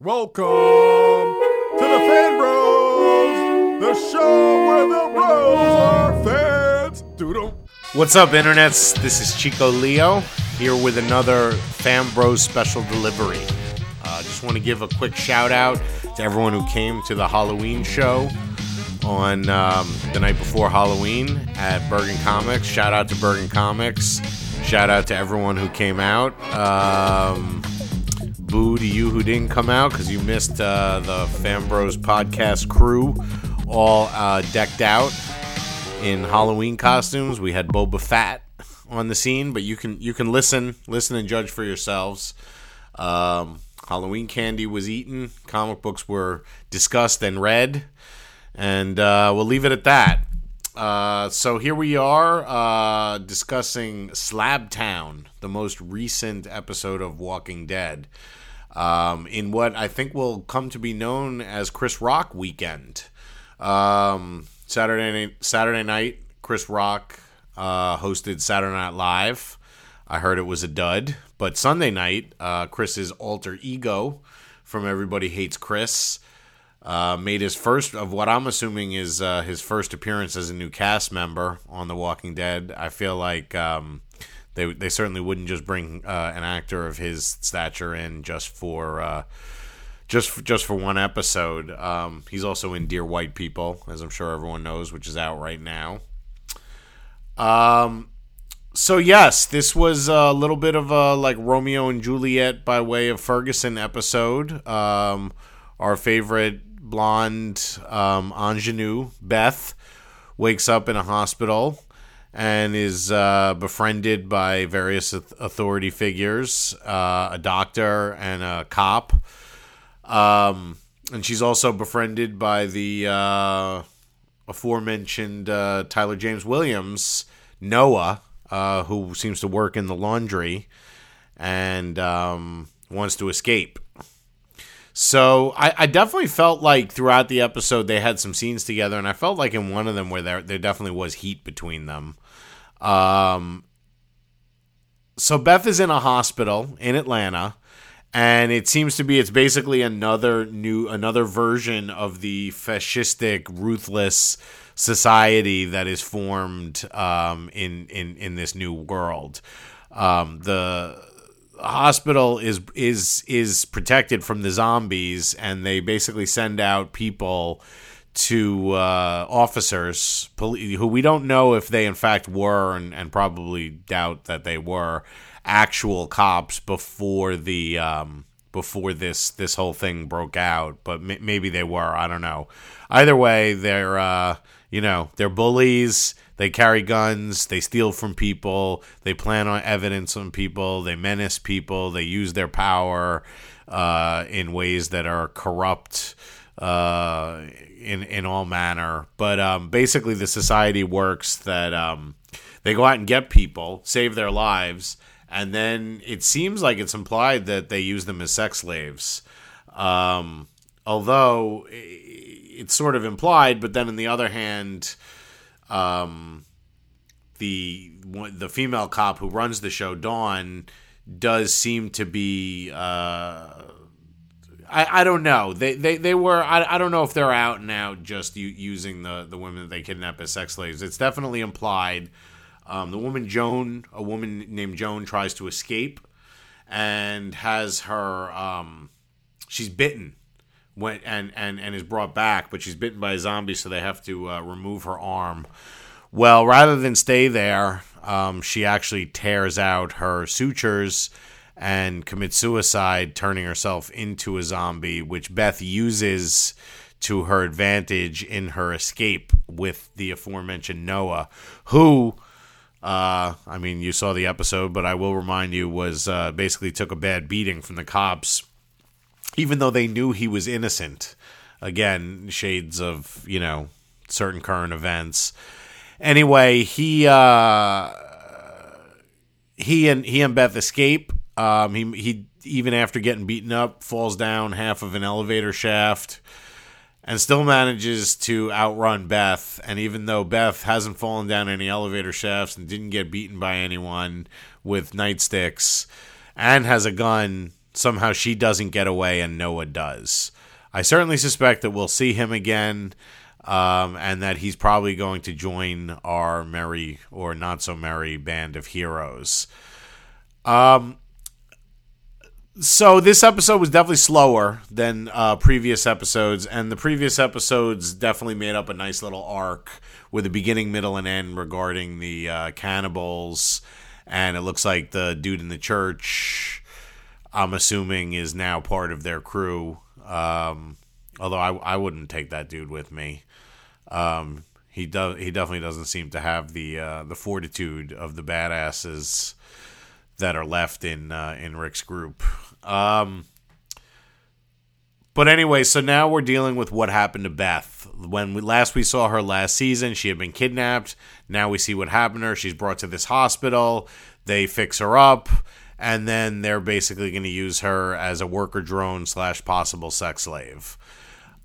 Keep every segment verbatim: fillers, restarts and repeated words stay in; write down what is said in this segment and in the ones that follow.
Welcome to the Fan Bros, the show where the bros are fans. Doodle. What's up, internets? This is Chico Leo here with another Fan Bros special delivery. I uh, just want to give a quick shout out to everyone who came to the Halloween show on um, the night before Halloween at Bergen Comics. Shout out to Bergen Comics. Shout out to everyone who came out. Um... Boo to you who didn't come out because you missed uh, the FanBros podcast crew all uh, decked out in Halloween costumes. We had Boba Fett on the scene, but you can you can listen, listen and judge for yourselves. Um, Halloween candy was eaten, comic books were discussed and read, and uh, we'll leave it at that. Uh, so here we are uh, discussing Slabtown, the most recent episode of Walking Dead, um, in what I think will come to be known as Chris Rock weekend. Um, Saturday night, Saturday night, Chris Rock uh, hosted Saturday Night Live. I heard it was a dud, but Sunday night, uh, Chris's alter ego from Everybody Hates Chris Uh, made his first of what I'm assuming is uh, his first appearance as a new cast member on The Walking Dead. I feel like um, they they certainly wouldn't just bring uh, an actor of his stature in just for uh, just for, just for one episode. Um, he's also in Dear White People, as I'm sure everyone knows, which is out right now. Um, so yes, this was a little bit of a like Romeo and Juliet by way of Ferguson episode. Um, our favorite blonde um, ingenue, Beth, wakes up in a hospital and is uh, befriended by various authority figures, uh, a doctor and a cop. Um, and she's also befriended by the uh, aforementioned uh, Tyler James Williams, Noah, uh, who seems to work in the laundry and um, wants to escape. So I, I definitely felt like throughout the episode they had some scenes together, and I felt like in one of them where there there definitely was heat between them. Um, so Beth is in a hospital in Atlanta, and it seems to be it's basically another new another version of the fascistic, ruthless society that is formed um, in in in this new world. Um, the hospital is is is protected from the zombies, and they basically send out people to uh, officers poli- who we don't know if they in fact were, and, and probably doubt that they were actual cops before the um, before this this whole thing broke out. But m- maybe they were. I don't know. Either way, they're uh, you know they're bullies. They carry guns, they steal from people, they plant on evidence on people, they menace people, they use their power uh, in ways that are corrupt uh, in in all manner. But um, basically the society works that um, they go out and get people, save their lives, and then it seems like it's implied that they use them as sex slaves. Um, although it's sort of implied, but then on the other hand, Um, the the female cop who runs the show, Dawn, does seem to be. Uh, I I don't know. They they they were. I I don't know if they're out and out just u- using the the women that they kidnap as sex slaves. It's definitely implied. Um, the woman Joan, a woman named Joan, tries to escape, and has her. Um, she's bitten. Went and, and, and is brought back, but she's bitten by a zombie, so they have to uh, remove her arm. Well, rather than stay there, um, she actually tears out her sutures and commits suicide, turning herself into a zombie, which Beth uses to her advantage in her escape with the aforementioned Noah, who, uh, I mean, you saw the episode, but I will remind you, was uh, basically took a bad beating from the cops, even though they knew he was innocent. Again, shades of, you know, certain current events. Anyway, he uh, he and he and Beth escape. Um, he he even after getting beaten up, falls down half of an elevator shaft, and still manages to outrun Beth. And even though Beth hasn't fallen down any elevator shafts and didn't get beaten by anyone with nightsticks, and has a gun, somehow she doesn't get away and Noah does. I certainly suspect that we'll see him again, um, and that he's probably going to join our merry or not so merry band of heroes. Um, so this episode was definitely slower than uh, previous episodes, and the previous episodes definitely made up a nice little arc with a beginning, middle, and end regarding the uh, cannibals, and it looks like the dude in the church, I'm assuming, is now part of their crew. Um, although I, I wouldn't take that dude with me. Um, he does. He definitely doesn't seem to have the uh, the fortitude of the badasses that are left in uh, in Rick's group. Um, but anyway, so now we're dealing with what happened to Beth. When we, last we saw her last season, she had been kidnapped. Now we see what happened to her. She's brought to this hospital. They fix her up. And then they're basically going to use her as a worker drone slash possible sex slave.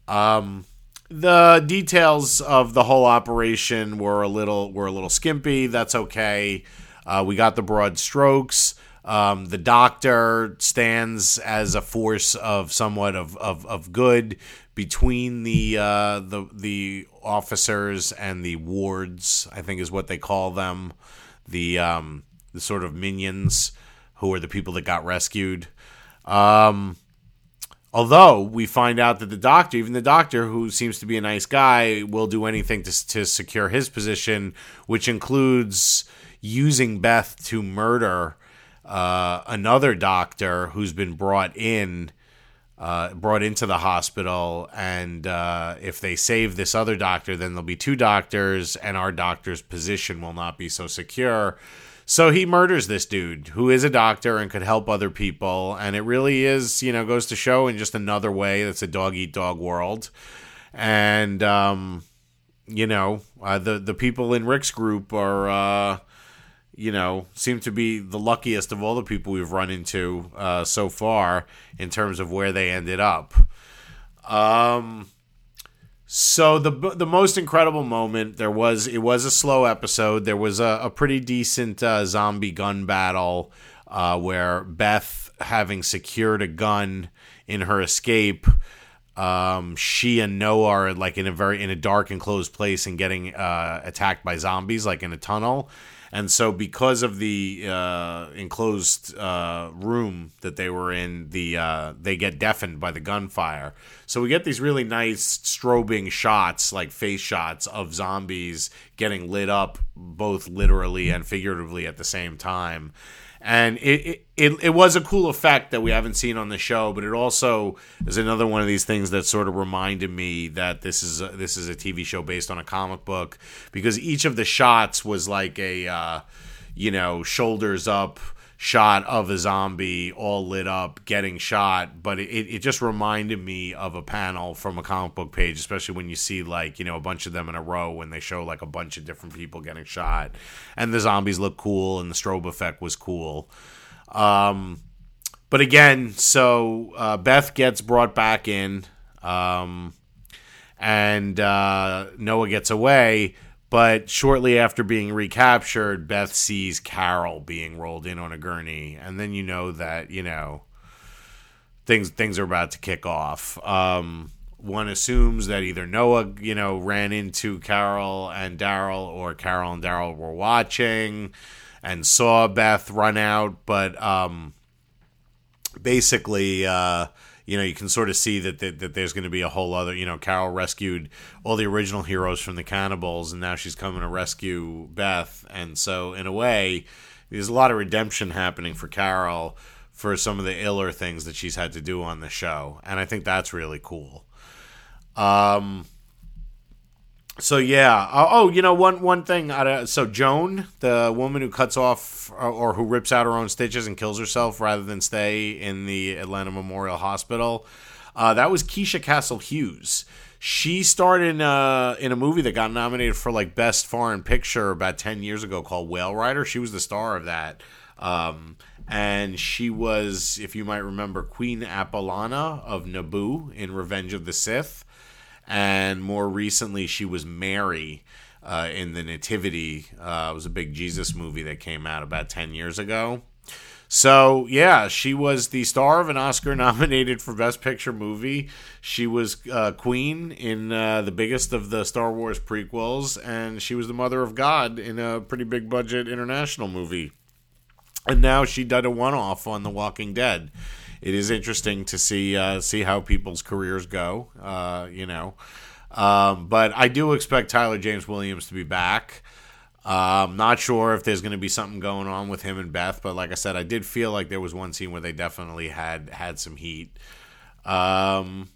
Um, the details of the whole operation were a little were a little skimpy. That's okay. Uh, we got the broad strokes. Um, the doctor stands as a force of somewhat of of, of good between the uh, the the officers and the wards, I think is what they call them, the um, the sort of minions, who are the people that got rescued. Um, although we find out that the doctor, even the doctor who seems to be a nice guy, will do anything to, to secure his position, which includes using Beth to murder uh, another doctor who's been brought in, uh, brought into the hospital. And uh, if they save this other doctor, then there'll be two doctors and our doctor's position will not be so secure. So he murders this dude who is a doctor and could help other people. And it really is, you know, goes to show in just another way that's a dog eat dog world. And, um, you know, uh, the, the people in Rick's group are, uh, you know, seem to be the luckiest of all the people we've run into uh, so far in terms of where they ended up. Um So the the most incredible moment, there was it was a slow episode. There was a, a pretty decent uh, zombie gun battle uh, where Beth, having secured a gun in her escape, um, she and Noah are like in a very in a dark enclosed place and getting uh, attacked by zombies, like in a tunnel. And so because of the uh, enclosed uh, room that they were in, the uh, they get deafened by the gunfire. So we get these really nice strobing shots, like face shots of zombies getting lit up both literally and figuratively at the same time. And it it, it was a cool effect that we haven't seen on the show, but it also is another one of these things that sort of reminded me that this is a, this is a T V show based on a comic book, because each of the shots was like a uh, you know shoulders up shot of a zombie all lit up getting shot, but it, it just reminded me of a panel from a comic book page, especially when you see like you know a bunch of them in a row when they show like a bunch of different people getting shot, and the zombies look cool and the strobe effect was cool. Um, but again, so uh, Beth gets brought back in, um, and uh, Noah gets away. But shortly after being recaptured, Beth sees Carol being rolled in on a gurney. And then you know that, you know, things things are about to kick off. Um, one assumes that either Noah, you know, ran into Carol and Daryl, or Carol and Daryl were watching and saw Beth run out. But um, basically... Uh, You know, you can sort of see that, that, that there's going to be a whole other, you know, Carol rescued all the original heroes from the cannibals, and now she's coming to rescue Beth. And so, in a way, there's a lot of redemption happening for Carol for some of the iller things that she's had to do on the show. And I think that's really cool. Um. So, yeah. Oh, you know, one, one thing. So, Joan, the woman who cuts off or who rips out her own stitches and kills herself rather than stay in the Atlanta Memorial Hospital, uh, that was Keisha Castle-Hughes. She starred in a, in a movie that got nominated for, like, Best Foreign Picture about ten years ago called Whale Rider. She was the star of that. Um, and she was, if you might remember, Queen Apailana of Naboo in Revenge of the Sith. And more recently, she was Mary uh, in the Nativity. Uh, it was a big Jesus movie that came out about ten years ago. So, yeah, she was the star of an Oscar nominated for Best Picture movie. She was uh, Queen in uh, the biggest of the Star Wars prequels, and she was the mother of God in a pretty big budget international movie. And now she did a one-off on The Walking Dead. It is interesting to see uh, see how people's careers go, uh, you know. Um, but I do expect Tyler James Williams to be back. I'm um, not sure if there's going to be something going on with him and Beth, but like I said, I did feel like there was one scene where they definitely had had some heat. Um,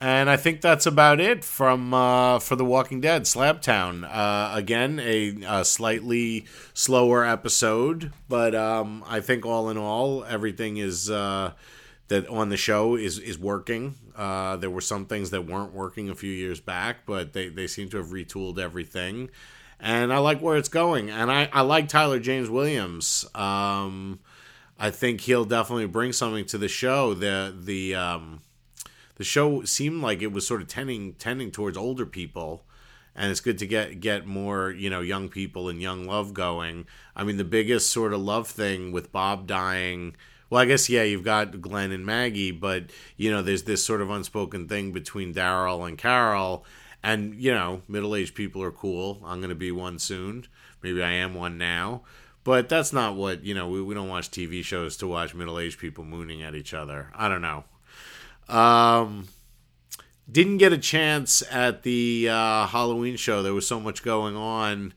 and I think that's about it from uh, for The Walking Dead. Slabtown, uh, again, a, a slightly slower episode, but um, I think all in all, everything is uh, that on the show is is working. Uh, there were some things that weren't working a few years back, but they they seem to have retooled everything. And I like where it's going. And I, I like Tyler James Williams. Um, I think he'll definitely bring something to the show. The the um, the show seemed like it was sort of tending tending towards older people. And it's good to get, get more, you know, young people and young love going. I mean, the biggest sort of love thing with Bob dying... Well, I guess, yeah, you've got Glenn and Maggie. But, you know, there's this sort of unspoken thing between Daryl and Carol. And, you know, middle-aged people are cool. I'm going to be one soon. Maybe I am one now. But that's not what, you know, we, we don't watch T V shows to watch middle-aged people mooning at each other. I don't know. Um, didn't get a chance at the uh, Halloween show. There was so much going on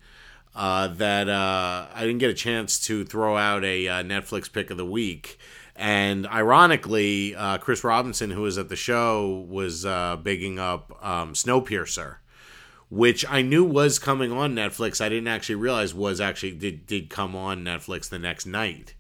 uh, that uh, I didn't get a chance to throw out a uh, Netflix pick of the week. And ironically, uh, Chris Robinson, who was at the show, was uh, bigging up um, Snowpiercer, which I knew was coming on Netflix. I didn't actually realize was actually did, did come on Netflix the next night.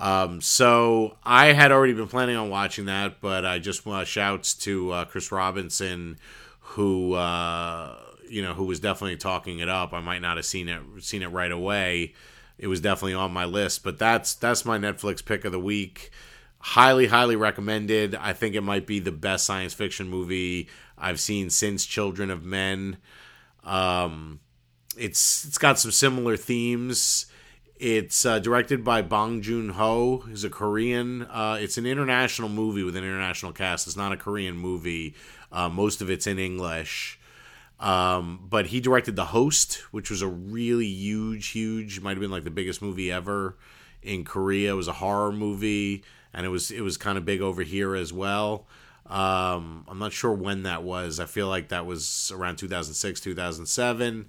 Um, so I had already been planning on watching that, but I just want uh, shouts to uh, Chris Robinson, who uh, you know who was definitely talking it up. I might not have seen it seen it right away. It was definitely on my list, but that's that's my Netflix pick of the week. Highly, highly recommended. I think it might be the best science fiction movie I've seen since Children of Men. Um, it's it's got some similar themes. It's uh, directed by Bong Joon Ho, who's a Korean. Uh, it's an international movie with an international cast. It's not a Korean movie. Uh, most of it's in English. Um, but he directed The Host, which was a really huge, huge, might have been like the biggest movie ever in Korea. It was a horror movie, and it was it was kind of big over here as well. Um, I'm not sure when that was. I feel like that was around two thousand six, two thousand seven.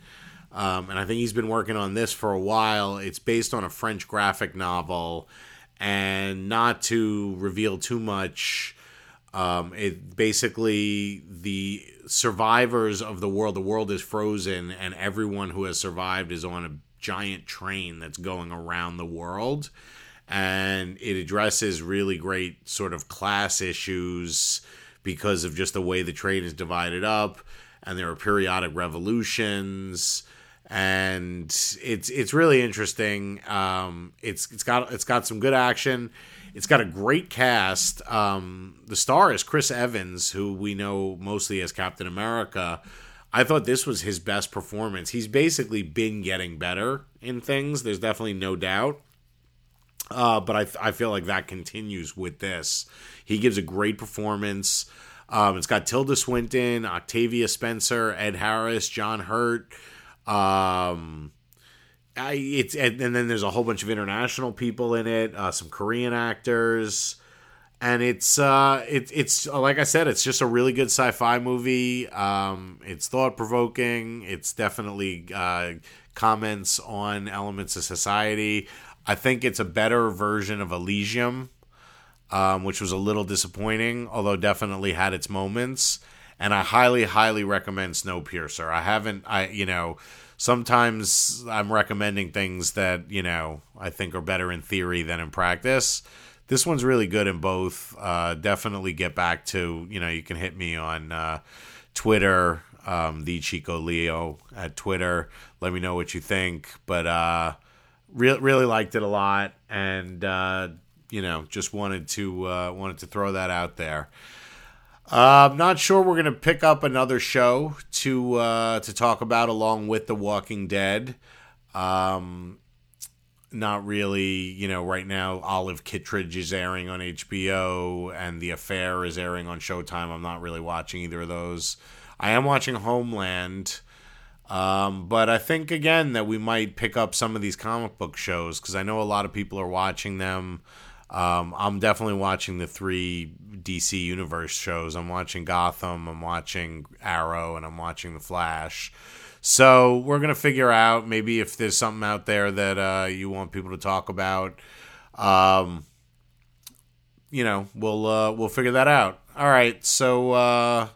Um, and I think he's been working on this for a while. It's based on a French graphic novel, and not to reveal too much, um, it basically the survivors of the world, the world is frozen, and everyone who has survived is on a giant train that's going around the world, and it addresses really great sort of class issues because of just the way the train is divided up, and there are periodic revolutions, and it's it's really interesting. Um, it's it's got it's got some good action. It's got a great cast. Um, the star is Chris Evans, who we know mostly as Captain America. I thought this was his best performance. He's basically been getting better in things. There's definitely no doubt. Uh, but I, th- I feel like that continues with this. He gives a great performance. Um, it's got Tilda Swinton, Octavia Spencer, Ed Harris, John Hurt. Um... I, it's and, and then there's a whole bunch of international people in it, uh, some Korean actors, and it's uh, it, it's like I said, it's just a really good sci-fi movie. Um, it's thought-provoking. It's definitely uh, comments on elements of society. I think it's a better version of Elysium, um, which was a little disappointing, although definitely had its moments. And I highly, highly recommend Snowpiercer. I haven't, I you know. Sometimes I'm recommending things that, you know, I think are better in theory than in practice. This one's really good in both. Uh, definitely get back to, you know, you can hit me on uh, Twitter, um, the Chico Leo at Twitter. Let me know what you think. But uh, re- really liked it a lot. And, uh, you know, just wanted to uh, wanted to throw that out there. I'm uh, not sure we're going to pick up another show to uh, to talk about along with The Walking Dead. Um, not really, you know, right now Olive Kitteridge is airing on H B O and The Affair is airing on Showtime. I'm not really watching either of those. I am watching Homeland, um, but I think, again, that we might pick up some of these comic book shows because I know a lot of people are watching them. Um, I'm definitely watching the three D C Universe shows. I'm watching Gotham, I'm watching Arrow, and I'm watching The Flash. So we're going to figure out maybe if there's something out there that uh, you want people to talk about. Um, you know, we'll uh, we'll figure that out. All right, so uh,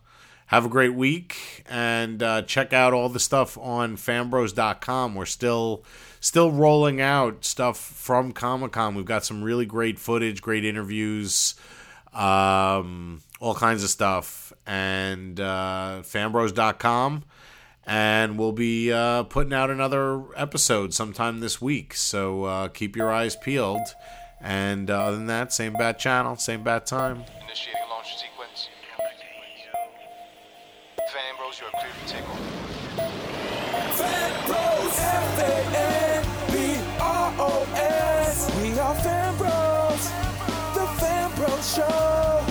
have a great week, and uh, check out all the stuff on fan bros dot com. We're still... Still rolling out stuff from Comic-Con. We've got some really great footage, great interviews, um, all kinds of stuff. And uh, fan bros dot com. And we'll be uh, putting out another episode sometime this week. So uh, keep your eyes peeled. And uh, other than that, same bat channel, same bat time. Initiating launch sequence. FanBros, you're clear to take off. FanBros, F A N. We are Fan Bros, the Fan Bros Show.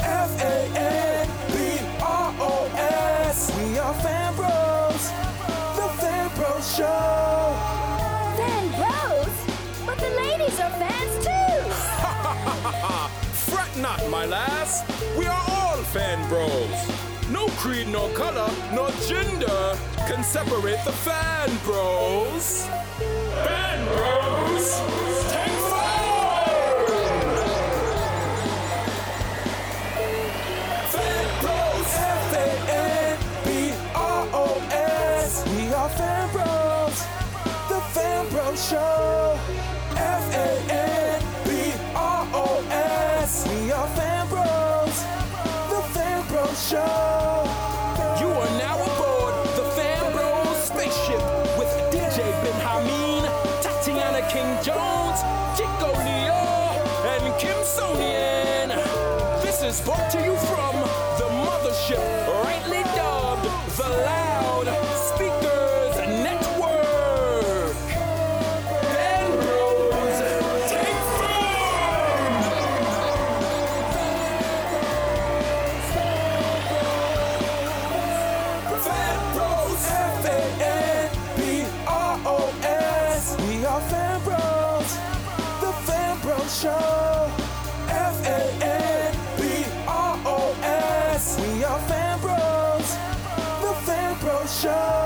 F A N B R O S. We are Fan Bros, the Fan Bros Show. Fan Bros? But the ladies are fans too. Fret not, my lass. We are all Fan Bros. No creed, no color, no gender can separate the Fan Bros. Fan Bros, take five! Fan Bros, F A N B R O S. We are Fan Bros, the Fan Bros Show. F A N B R O S. We are Fan Bros, the Fan Bros Show. You are now aboard the Fan Bros spaceship. King Jones, Chico Leo, and Kim Sonian. This is brought to you from the mothership, rightly dubbed the Loud Speakers Network. FanBros, take fun! FanBros, F A N B R O S. We are FanBros. Show. F A N B R O S. We are Fan Bros, the Fan Bros Show.